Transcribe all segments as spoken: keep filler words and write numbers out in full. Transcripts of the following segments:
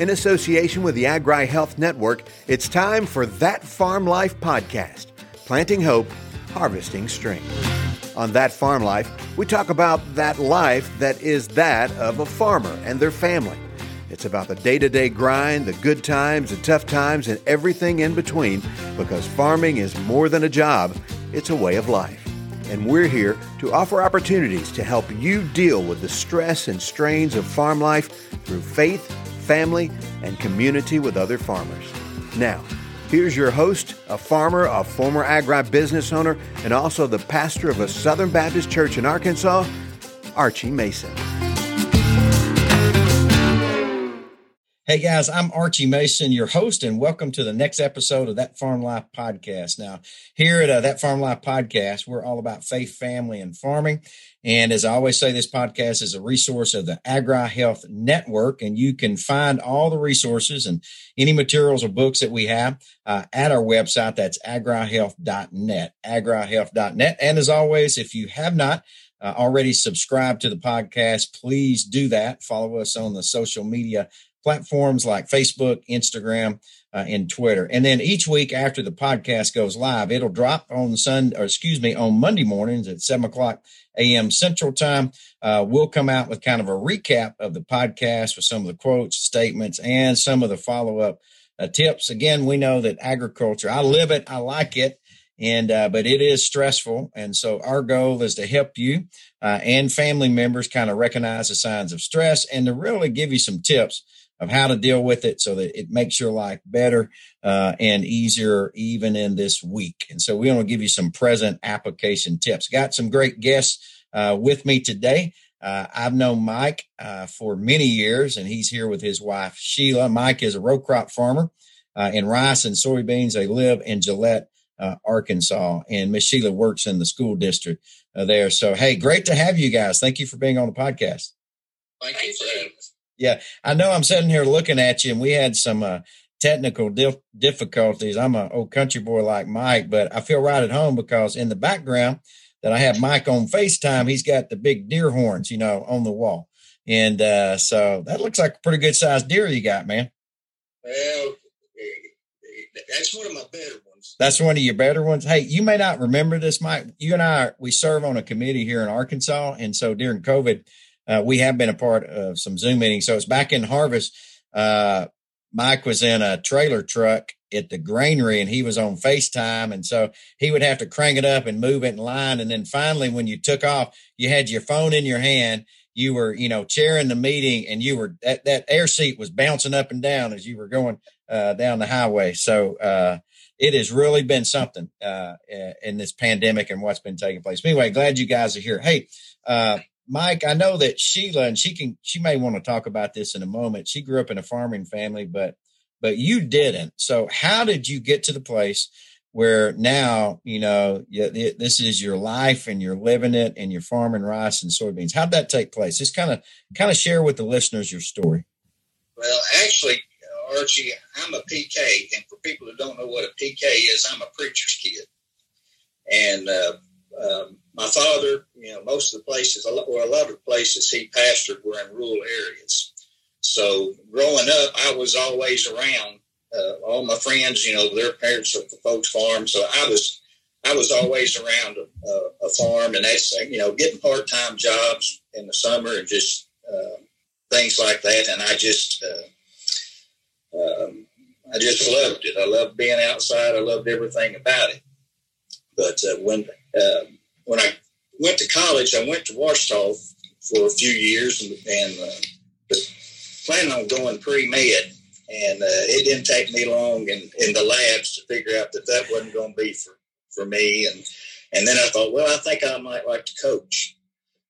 in association with the AgriHealth Network, it's time for That Farm Life Podcast, planting hope, harvesting strength. On That Farm Life, we talk about that life that is that of a farmer and their family. It's about the day-to-day grind, the good times, the tough times, and everything in between, because farming is more than a job, it's a way of life. And we're here to offer opportunities to help you deal with the stress and strains of farm life through faith, family, and community with other farmers. Now, here's your host, a farmer, a former agribusiness owner, and also the pastor of a Southern Baptist church in Arkansas, Archie Mason. Hey guys, I'm Archie Mason, your host, and welcome to the next episode of That Farm Life Podcast. Now, here at uh, That Farm Life Podcast, we're all about faith, family, and farming. And as I always say, this podcast is a resource of the AgriHealth Network, and you can find all the resources and any materials or books that we have uh, at our website. That's agrihealth dot net, agrihealth dot net. And as always, if you have not uh, already subscribed to the podcast, please do that. Follow us on the social media platforms like Facebook, Instagram, uh, and Twitter. And then each week after the podcast goes live, it'll drop on Sunday, or excuse me, on Monday mornings at seven o'clock a.m. Central Time. Uh, we'll come out with kind of a recap of the podcast with some of the quotes, statements, and some of the follow-up uh, tips. Again, we know that agriculture, I live it, I like it. And, uh, but it is stressful. And so our goal is to help you uh, and family members kind of recognize the signs of stress and to really give you some tips of how to deal with it so that it makes your life better uh, and easier even in this week. And so we want to give you some present application tips. Got some great guests uh, with me today. Uh, I've known Mike uh, for many years, and he's here with his wife, Sheila. Mike is a row crop farmer uh, in rice and soybeans. They live in Gillette, Uh, Arkansas, and Miss Sheila works in the school district uh, there. So, hey, great to have you guys. Thank you for being on the podcast. Thank you for having us. Yeah, I know I'm sitting here looking at you, and we had some uh, technical dif- difficulties. I'm an old country boy like Mike, but I feel right at home because in the background that I have Mike on FaceTime, he's got the big deer horns, you know, on the wall. And uh, so that looks like a pretty good sized deer you got, man. Well, that's one of my better ones. That's one of your better ones. Hey, you may not remember this, Mike. You and I, we serve on a committee here in Arkansas. And so during COVID, uh, we have been a part of some Zoom meetings. So it's back in harvest. Uh, Mike was in a trailer truck at the granary and he was on FaceTime. And so he would have to crank it up and move it in line. And then finally, when you took off, you had your phone in your hand. You were, you know, chairing the meeting, and you were that, that air seat was bouncing up and down as you were going uh, down the highway. So, uh, It has really been something uh, in this pandemic and what's been taking place. But anyway, glad you guys are here. Hey, uh, Mike, I know that Sheila, and she can, she may want to talk about this in a moment. She grew up in a farming family, but but you didn't. So how did you get to the place where now, you know, this is your life and you're living it and you're farming rice and soybeans? How'd that take place? Just kind of kind of share with the listeners your story. Well, actually, Archie, I'm a P K, and for people who don't know what a P K is, I'm a preacher's kid. And uh, um, my father, you know, most of the places, or a lot of places he pastored were in rural areas. So growing up, I was always around uh, all my friends, you know, their parents at the folks' farm. So I was I was always around a, a farm, and that's, you know, getting part-time jobs in the summer and just uh, things like that. And I just... Uh, Um, I just loved it. I loved being outside. I loved everything about it. But uh, when uh, when I went to college, I went to Warsaw for a few years and, and uh, was planning on going pre-med. And uh, it didn't take me long in, in the labs to figure out that that wasn't going to be for, for me. And, and then I thought, well, I think I might like to coach.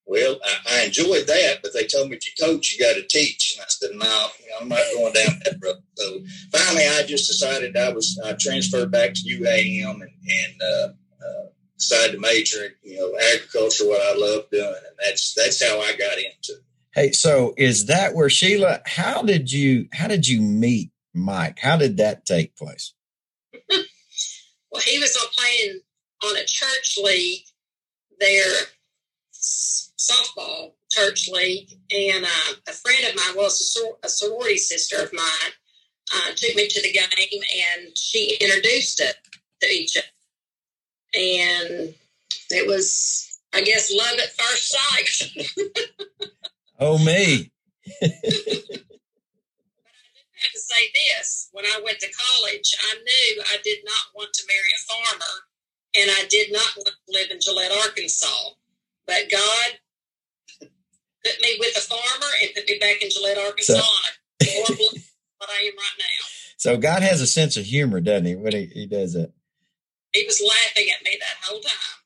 Well, I, I enjoyed that, but they told me to coach, you got to teach. And I said, no, I'm not going down that road. So finally, I just decided I was, I transferred back to U A M and, and uh, uh, decided to major in, you know, agriculture, what I love doing. And that's, that's how I got into it. Hey, so is that where Sheila, how did you, how did you meet Mike? How did that take place? Well, he was on playing on a church league there softball church league, and uh, a friend of mine, well, a, sor- a sorority sister of mine, uh, took me to the game, and she introduced us to each other. And it was, I guess, love at first sight. Oh, me. But I do have to say this. When I went to college, I knew I did not want to marry a farmer, and I did not want to live in Gillette, Arkansas. But God put me with a farmer and put me back in Gillette, Arkansas, so, and I'm more blessed than I am right now. So God has a sense of humor, doesn't he, when he, he does that? He was laughing at me that whole time.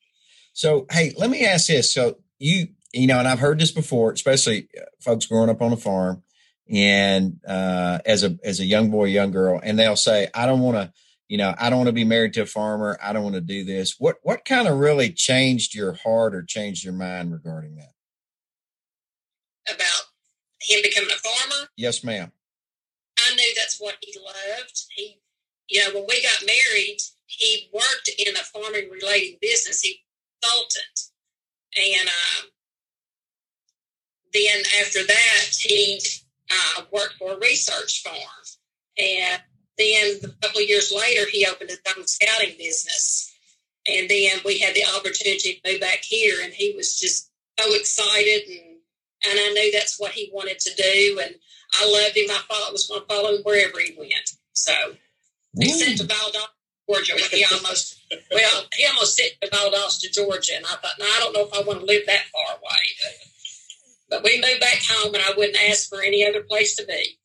So, hey, let me ask this. So you, you know, and I've heard this before, especially folks growing up on a farm and uh, as a as a young boy, young girl, and they'll say, I don't want to, you know, I don't want to be married to a farmer. I don't want to do this. What what kind of really changed your heart or changed your mind regarding that? About him becoming a farmer? Yes, ma'am. I knew that's what he loved. He, you know, when we got married, he worked in a farming related business. He was a consultant. And uh, then after that, he uh, worked for a research farm. And then a couple of years later, he opened his own scouting business. And then we had the opportunity to move back here. And he was just so excited. And, and I knew that's what he wanted to do. And I loved him. I thought I was going to follow him wherever he went. So, mm. except to Valdosta, Georgia, when he almost, well, he almost sent to Valdosta, Georgia. And I thought, no, I don't know if I want to live that far away. But, but we moved back home, and I wouldn't ask for any other place to be.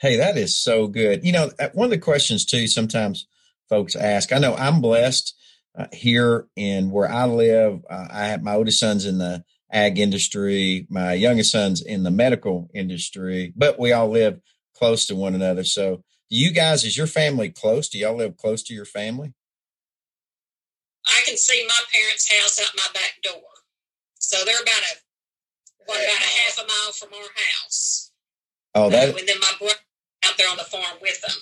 Hey, that is so good. You know, one of the questions, too, sometimes folks ask, I know I'm blessed uh, here in where I live. Uh, I have my oldest son's in the ag industry. My youngest son's in the medical industry, but we all live close to one another. So do you guys, is your family close? Do y'all live close to your family? I can see my parents' house out my back door. So they're about a, what, about a half a mile from our house. Oh, that, uh, and then my brother out there on the farm with them.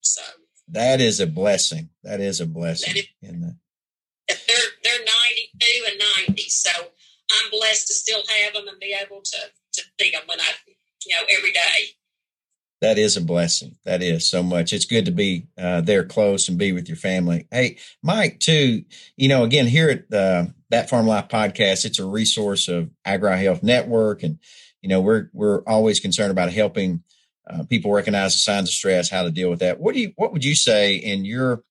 So that is a blessing. That is a blessing. Is, in the, they're they're ninety-two and ninety, so I'm blessed to still have them and be able to to see them when I, you know, every day. That is a blessing. That is so much. It's good to be uh, there close and be with your family. Hey, Mike, too. You know, again, here at uh, That Farm Life Podcast, it's a resource of AgriHealth Network, and you know, we're we're always concerned about helping uh, people recognize the signs of stress, how to deal with that. What do you, what would you say in your,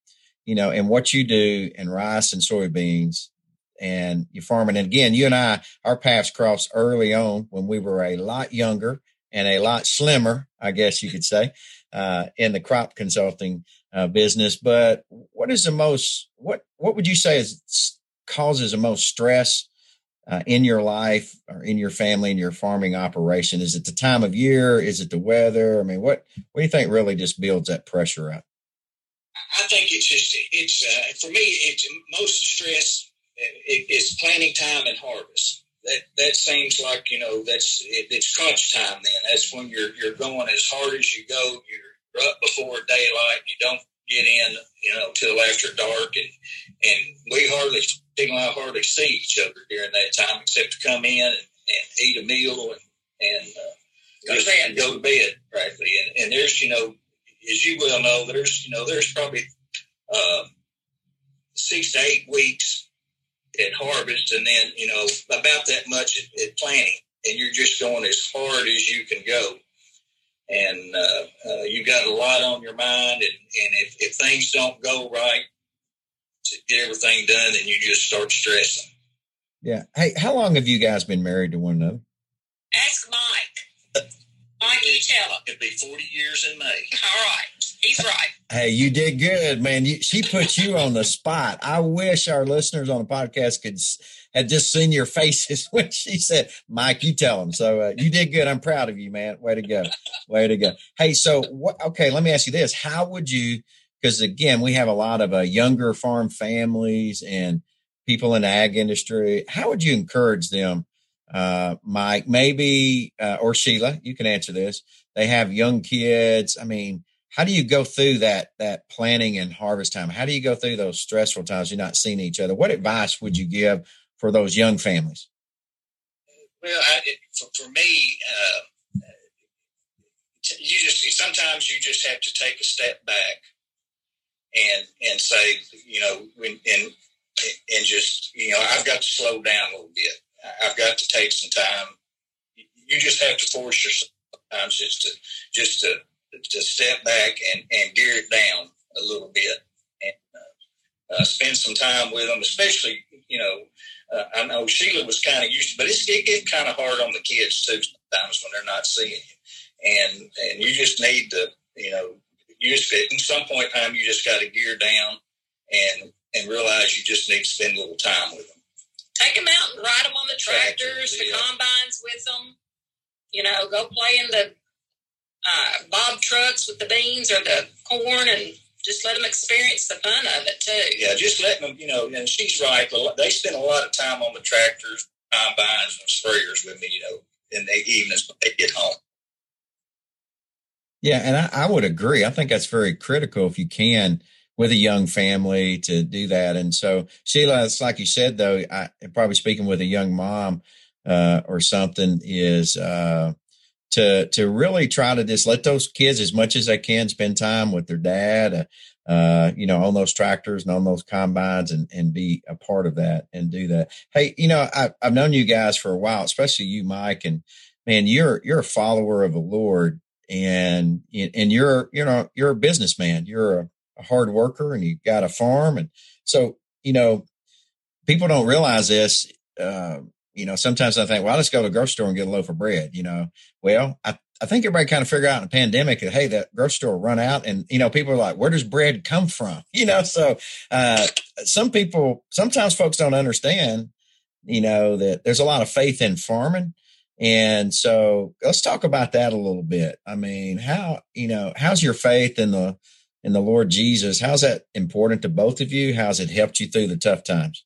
you know, in what you do in rice and soybeans and your farming? And again, you and I, our paths crossed early on when we were a lot younger and a lot slimmer, I guess you could say, uh, in the crop consulting uh, business. But what is the most, what, what would you say is causes the most stress Uh, in your life or in your family, in your farming operation? Is it the time of year? Is it the weather? I mean, what, what do you think really just builds that pressure up? I think it's just, it's, uh, for me, it's most stress is planting time and harvest. That, that seems like, you know, that's, it, it's crunch time then. That's when you're, you're going as hard as you go. You're up before daylight. You don't get in, you know, till after dark. And, and we hardly, people I hardly see each other during that time, except to come in and, and eat a meal and and uh, just go to bed, practically. And, and there's, you know, as you well know, there's, you know, there's probably uh, six to eight weeks at harvest, and then, you know, about that much at, at planting, and you're just going as hard as you can go. And uh, uh, you've got a lot on your mind, and, and if, if things don't go right, to get everything done, and you just start stressing. Yeah. Hey, how long have you guys been married to one another? Ask Mike. Mike, you tell him. It'll be forty years in May. All right. He's right. Hey, you did good, man. You, she put you on the spot. I wish our listeners on the podcast could had just seen your faces when she said, Mike, you tell him. So uh, you did good. I'm proud of you, man. Way to go. Way to go. Hey, so what, okay, let me ask you this. How would you, because, again, we have a lot of uh, younger farm families and people in the ag industry. How would you encourage them, uh, Mike, maybe, uh, or Sheila, you can answer this. They have young kids. I mean, how do you go through that that planning and harvest time? How do you go through those stressful times you're not seeing each other? What advice would you give for those young families? Well, I, it, for, for me, uh, you just sometimes you just have to take a step back and and say, you know, when and and just you know, I've got to slow down a little bit. I've got to take some time. You just have to force yourself sometimes just to just to, to step back and, and gear it down a little bit and uh, uh, spend some time with them, especially, you know, uh, I know Sheila was kind of used to, but it's, it gets kind of hard on the kids too sometimes when they're not seeing you. And, and you just need to, you know, you just, at some point in time, you just got to gear down and, and realize you just need to spend a little time with them. Take them out and ride them on the tractors, the combines with them. You know, go play in the uh, bob trucks with the beans or the corn and just let them experience the fun of it, too. Yeah, just let them, you know, and she's right. They spend a lot of time on the tractors, combines, and sprayers with me, you know, in the evenings when they get home. Yeah, and I, I would agree. I think that's very critical if you can with a young family to do that. And so, Sheila, it's like you said, though, I probably speaking with a young mom uh, or something is uh, to to really try to just let those kids as much as they can spend time with their dad, uh, uh, you know, on those tractors and on those combines and, and be a part of that and do that. Hey, you know, I, I've known you guys for a while, especially you, Mike, and man, you're you're a follower of the Lord and and you're, you know, you're a businessman. You're a a hard worker and you got a farm. And so, you know, people don't realize this. Uh, you know, sometimes I think, well, let's go to the grocery store and get a loaf of bread. You know, well, I, I think everybody kind of figured out in the pandemic that, hey, that grocery store run out. And, you know, people are like, where does bread come from? You know, so uh, some people, sometimes folks don't understand, you know, that there's a lot of faith in farming. And so let's talk about that a little bit. I mean, how, you know, how's your faith in the, and the Lord Jesus, how's that important to both of you? How's it helped you through the tough times?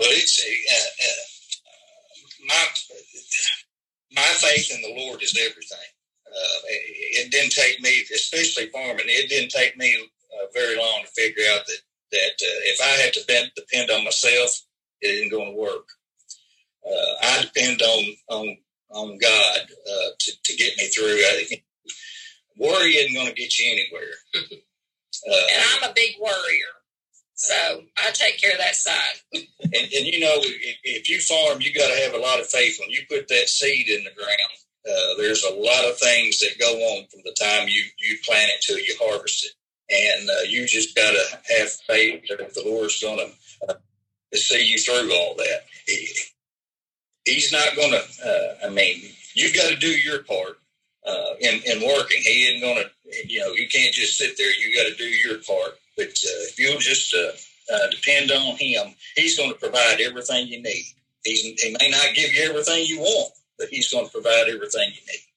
Well, it's uh, uh, my my faith in the Lord is everything. Uh, it, it didn't take me, especially farming, it didn't take me uh, very long to figure out that that uh, if I had to bend, depend on myself, it isn't going to work. Uh, I depend on on on God uh, to to get me through. I, Worry isn't going to get you anywhere. Uh, and I'm a big worrier, so I take care of that side. and, and, you know, if, if you farm, you got to have a lot of faith. When you put that seed in the ground, uh, there's a lot of things that go on from the time you, you plant it till you harvest it. And uh, you just got to have faith that the Lord's going to uh, see you through all that. He, he's not going to, uh, I mean, you've got to do your part. Uh, in, in working, he isn't going to, you know, you can't just sit there. You got to do your part. But uh, if you'll just uh, uh, depend on him, he's going to provide everything you need. He's, he may not give you everything you want, but he's going to provide everything you need.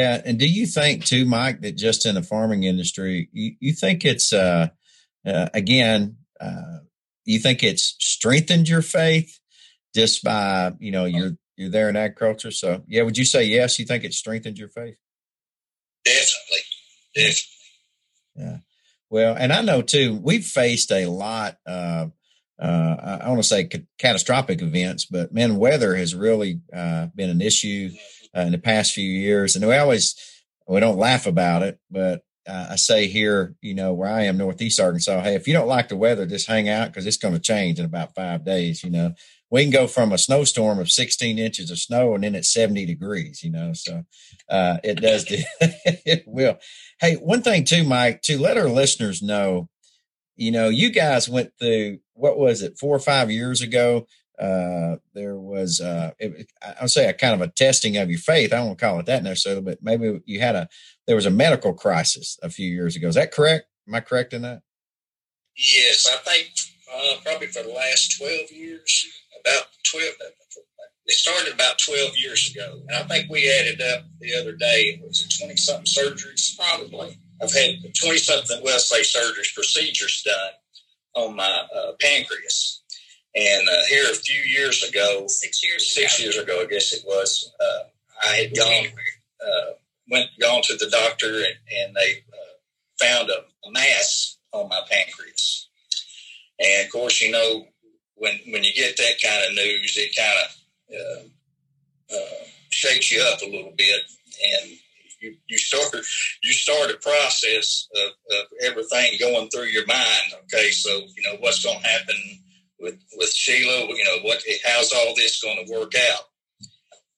Yeah. And do you think too, Mike, that just in the farming industry, you, you think it's, uh, uh, again, uh, you think it's strengthened your faith just by, you know, your, You're there in agriculture. So, yeah, would you say yes? You think it strengthened your faith? Definitely. Definitely. Yeah. Well, and I know, too, we've faced a lot of, uh, I want to say ca- catastrophic events, but, man, weather has really uh, been an issue uh, in the past few years. And we always, we don't laugh about it, but uh, I say here, you know, where I am, Northeast Arkansas, hey, if you don't like the weather, just hang out because it's going to change in about five days, you know. We can go from a snowstorm of sixteen inches of snow and then it's seventy degrees, you know, so uh, it does. Do, it will. Hey, one thing too, Mike, to let our listeners know, you know, you guys went through, what was it, four or five years ago? Uh, there was, uh, it, I would say a kind of a testing of your faith. I won't call it that necessarily, but maybe you had a, there was a medical crisis a few years ago. Is that correct? Am I correct in that? Yes, I think uh, probably for the last twelve years. About twelve, it started about twelve years ago. And I think we added up the other day, it was twenty something surgeries, probably. I've had twenty something, well, say surgeries, procedures done on my uh, pancreas. And uh, here a few years ago, six years, six ago. years ago, I guess it was, uh, I had gone, uh, went, gone to the doctor and, and they uh, found a mass on my pancreas. And of course, you know, When when you get that kind of news, it kind of uh, uh, shakes you up a little bit, and you, you start you start a process of, of everything going through your mind. Okay, so you know what's going to happen with with Sheila. You know what? How's all this going to work out?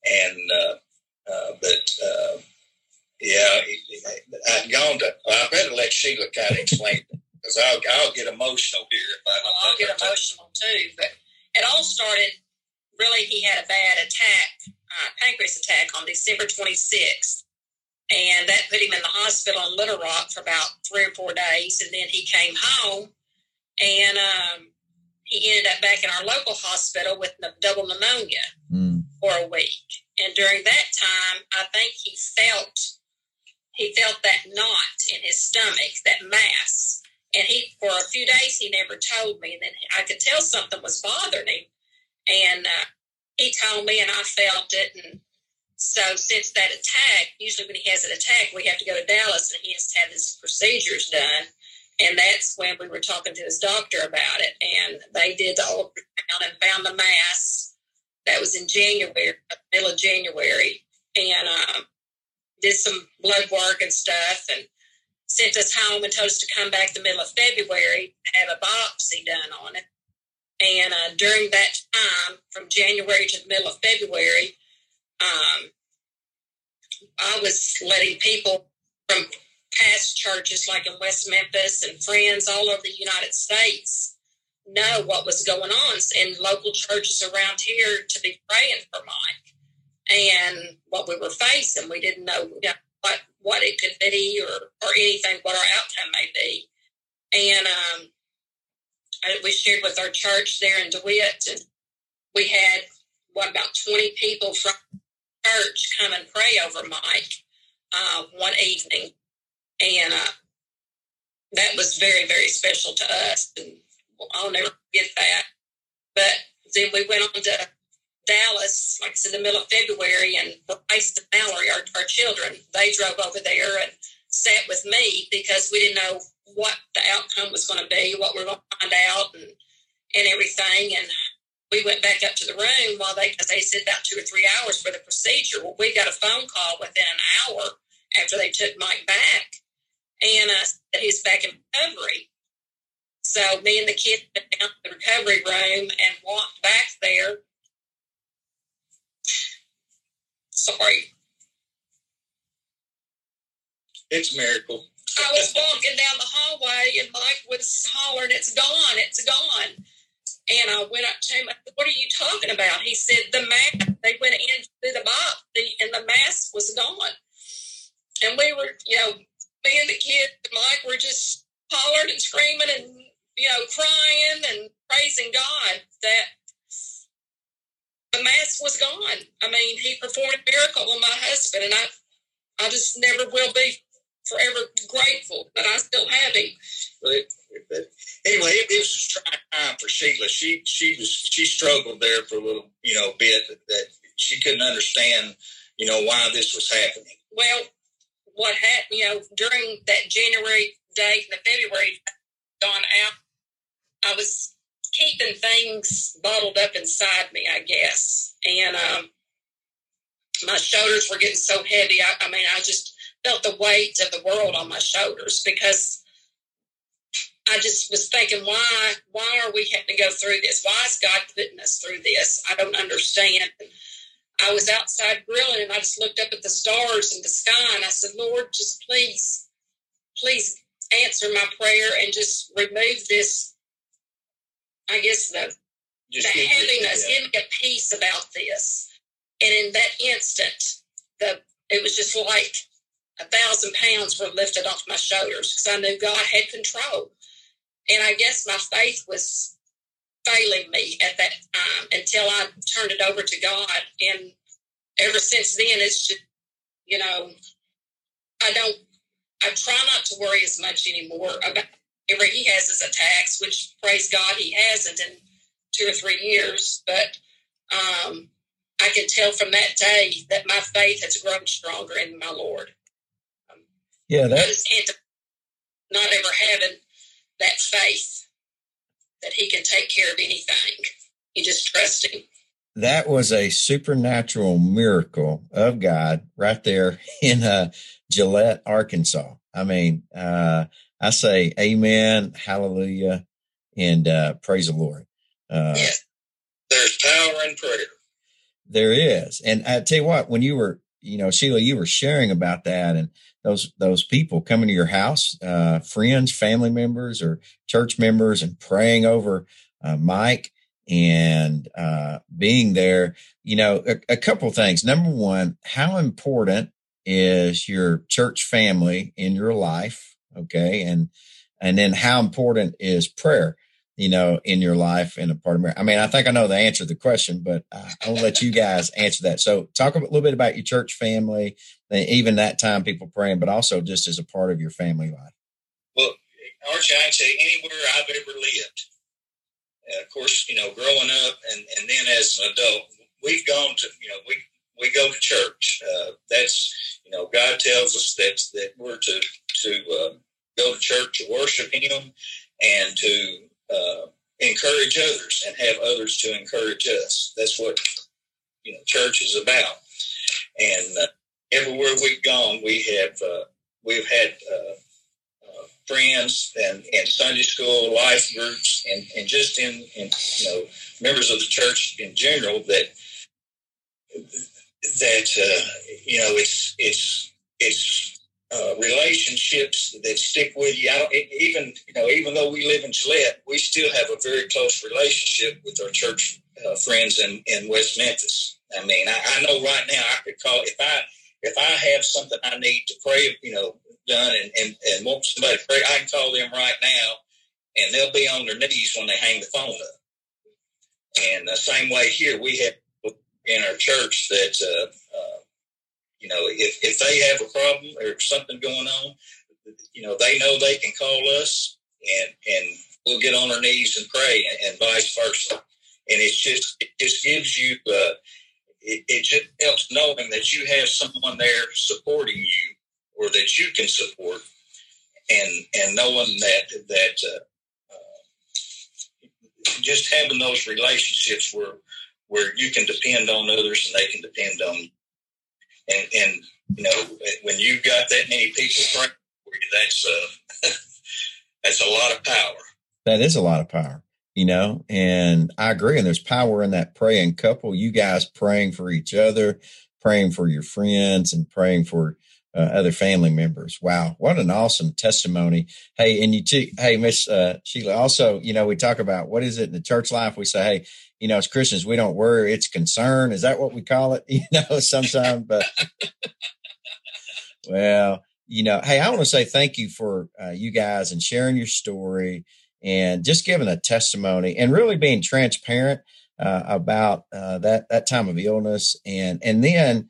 And uh, uh, but uh, yeah, I've gone to. I better let Sheila kind of explain it, because I'll I'll get emotional here. If I well, I'll get emotional too, but it all started. Really, he had a bad attack, uh, pancreas attack, on December twenty-sixth, and that put him in the hospital in Little Rock for about three or four days, and then he came home, and um, he ended up back in our local hospital with double pneumonia mm. for a week. And during that time, I think he felt he felt that knot in his stomach, that mass, and he for a few days he never told me, and then I could tell something was bothering him. And uh, he told me, and I felt it. And so since that attack, usually when he has an attack, we have to go to Dallas, and he has to have his procedures done. And that's when we were talking to his doctor about it. And they did the ultrasound and found the mass. That was in January, middle of January. And um, did some blood work and stuff, and sent us home and told us to come back the middle of February to have a biopsy done on it. And uh, during that time, from January to the middle of February, um, I was letting people from past churches, like in West Memphis, and friends all over the United States, know what was going on in local churches around here to be praying for Mike and what we were facing. We didn't know what what it could be or, or anything, what our outcome may be. And um we shared with our church there in DeWitt, and we had, what, about twenty people from church come and pray over Mike uh, one evening, and uh, that was very, very special to us, and I'll never forget that. But then we went on to Dallas, like I said, in the middle of February, and Bryce and Mallory, our, our children, they drove over there and sat with me because we didn't know what the outcome was going to be, what we we're going to find out, and and everything. And we went back up to the room while they, because they said about two or three hours for the procedure. Well, we got a phone call within an hour after they took Mike back, and uh, he's back in recovery. So me and the kids went down to the recovery room and walked back there. Sorry. It's a miracle. I was walking down the hallway, and Mike was hollering, "It's gone, it's gone." And I went up to him. I said, "What are you talking about?" He said, "The mass." They went in through the biopsy, and the mass was gone. And we were, you know, me and the kids and Mike were just hollering and screaming and, you know, crying and praising God that the mass was gone. I mean, he performed a miracle on my husband, and I, I just never will be forever grateful that I still have him. But, but anyway, it, it was a trying time for Sheila. She she was she struggled there for a little, you know, bit that, that she couldn't understand, you know, why this was happening. Well, what happened, you know, during that January day and the February gone out, I was keeping things bottled up inside me, I guess, and um, my shoulders were getting so heavy. I, I mean, I just felt the weight of the world on my shoulders, because I just was thinking, why, why are we having to go through this? Why is God putting us through this? I don't understand. I was outside grilling, and I just looked up at the stars and the sky, and I said, "Lord, just please, please answer my prayer and just remove this, I guess, the, the heaviness. Give me a peace about this." And in that instant, the it was just like A thousand pounds were lifted off my shoulders, because I knew God had control. And I guess my faith was failing me at that time until I turned it over to God. And ever since then, it's just, you know, I don't, I try not to worry as much anymore about every, he has his attacks, which praise God, he hasn't in two or three years. But um, I can tell from that day that my faith has grown stronger in my Lord. Yeah, that's not ever having that faith that he can take care of anything. You just trust him. that was a supernatural miracle of God right there in uh, Gillette, Arkansas. I mean, uh, I say amen, hallelujah, and uh, praise the Lord. Uh, yeah. There's power in prayer. There is. And I tell you what, when you were, you know, Sheila, you were sharing about that and those those people coming to your house, uh, friends, family members or church members and praying over uh, Mike and uh, being there, you know, a, a couple of things. Number one, how important is your church family in your life? Okay. And and then how important is prayer, you know, in your life and a part of marriage? I mean, I think I know the answer to the question, but uh, I'll let you guys answer that. So talk a little bit about your church family, even that time people praying, but also just as a part of your family life. Well, Archie, I'd say anywhere I've ever lived. Uh, of course, you know, growing up and, and then as an adult, we've gone to, you know, we, we go to church. Uh, that's, you know, God tells us that, that we're to, to uh, go to church to worship him and to, Uh, encourage others and have others to encourage us. That's what, you know, church is about. And uh, everywhere we've gone, we have uh, we've had uh, uh, friends and, and Sunday school life groups and, and just in, in you know members of the church in general that that uh, you know it's it's it's. Uh, relationships that stick with you. I don't, even you know, even though we live in Gillette, we still have a very close relationship with our church uh, friends in, in West Memphis. I mean, I, I know right now I could call if I if I have something I need to pray, you know, done and, and, and want somebody to pray, I can call them right now, and they'll be on their knees when they hang the phone up. And the same way here, we have in our church that. Uh, uh, You know, if, if they have a problem or something going on, you know, they know they can call us and, and we'll get on our knees and pray and, and vice versa. And it's just, it just gives you, uh, it, it just helps knowing that you have someone there supporting you or that you can support and, and knowing that, that uh, uh, just having those relationships where, where you can depend on others and they can depend on you. And, and, you know, when you've got that many people praying for you, that's, uh, that's a lot of power. That is a lot of power, you know, and I agree. And there's power in that praying couple, you guys praying for each other, praying for your friends and praying for uh, other family members. Wow. What an awesome testimony. Hey, and you too. Hey, Miss uh, Sheila, also, you know, we talk about what is it in the church life? We say, hey, you know, as Christians, we don't worry. It's concern. Is that what we call it? You know, sometimes, but well, you know, hey, I want to say thank you for uh, you guys and sharing your story and just giving a testimony and really being transparent uh, about uh, that, that time of illness. And, and then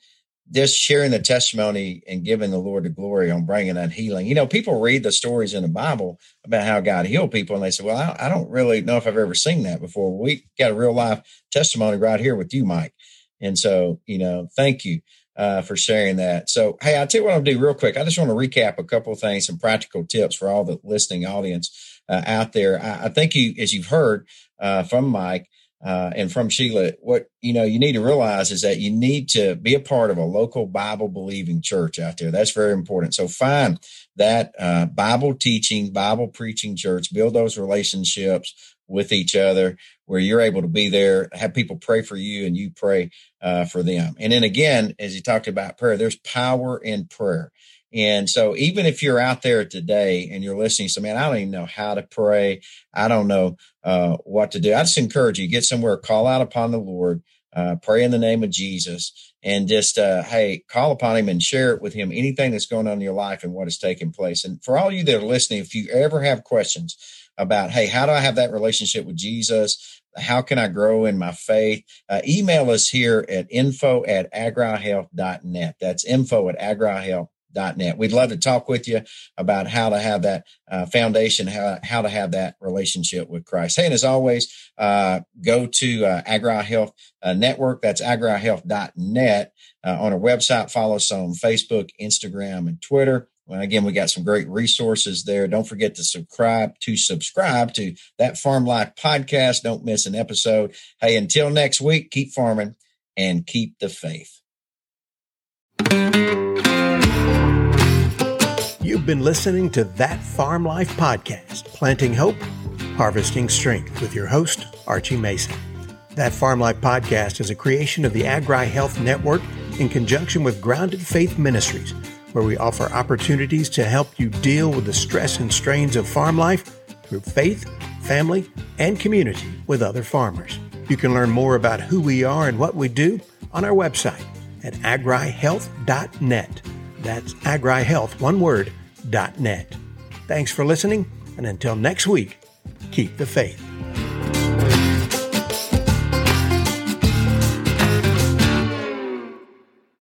just sharing the testimony and giving the Lord the glory on bringing that healing. You know, people read the stories in the Bible about how God healed people. And they say, well, I, I don't really know if I've ever seen that before. We got a real life testimony right here with you, Mike. And so, you know, thank you uh, for sharing that. So, hey, I'll tell you what I'll do real quick. I just want to recap a couple of things, some practical tips for all the listening audience uh, out there. I, I think you, as you've heard uh, from Mike, Uh, and from Sheila, what, you know, you need to realize is that you need to be a part of a local Bible believing church out there. That's very important. So find that uh, Bible teaching, Bible preaching church, build those relationships with each other where you're able to be there, have people pray for you and you pray uh, for them. And then again, as you talked about prayer, there's power in prayer. And so even if you're out there today and you're listening, so man, I don't even know how to pray. I don't know uh, what to do. I just encourage you, get somewhere, call out upon the Lord, uh, pray in the name of Jesus, and just, uh, hey, call upon him and share it with him, anything that's going on in your life and what is taking place. And for all of you that are listening, if you ever have questions about, hey, how do I have that relationship with Jesus? How can I grow in my faith? Uh, email us here at info at agrihealth.net. That's info at agrihealth. Dot net. We'd love to talk with you about how to have that uh, foundation, how, how to have that relationship with Christ. Hey, and as always, uh, go to uh, AgriHealth uh, Network. That's agrihealth dot net uh, on our website. Follow us on Facebook, Instagram, and Twitter. Well, again, we got some great resources there. Don't forget to subscribe to subscribe to That Farm Life Podcast. Don't miss an episode. Hey, until next week, keep farming and keep the faith. You've been listening to That Farm Life Podcast, planting hope, harvesting strength, with your host, Archie Mason. That Farm Life Podcast is a creation of the AgriHealth Network in conjunction with Grounded Faith Ministries, where we offer opportunities to help you deal with the stress and strains of farm life through faith, family, and community with other farmers. You can learn more about who we are and what we do on our website at agri health dot net. That's agrihealth, one word, dot net. Thanks for listening, and until next week, keep the faith.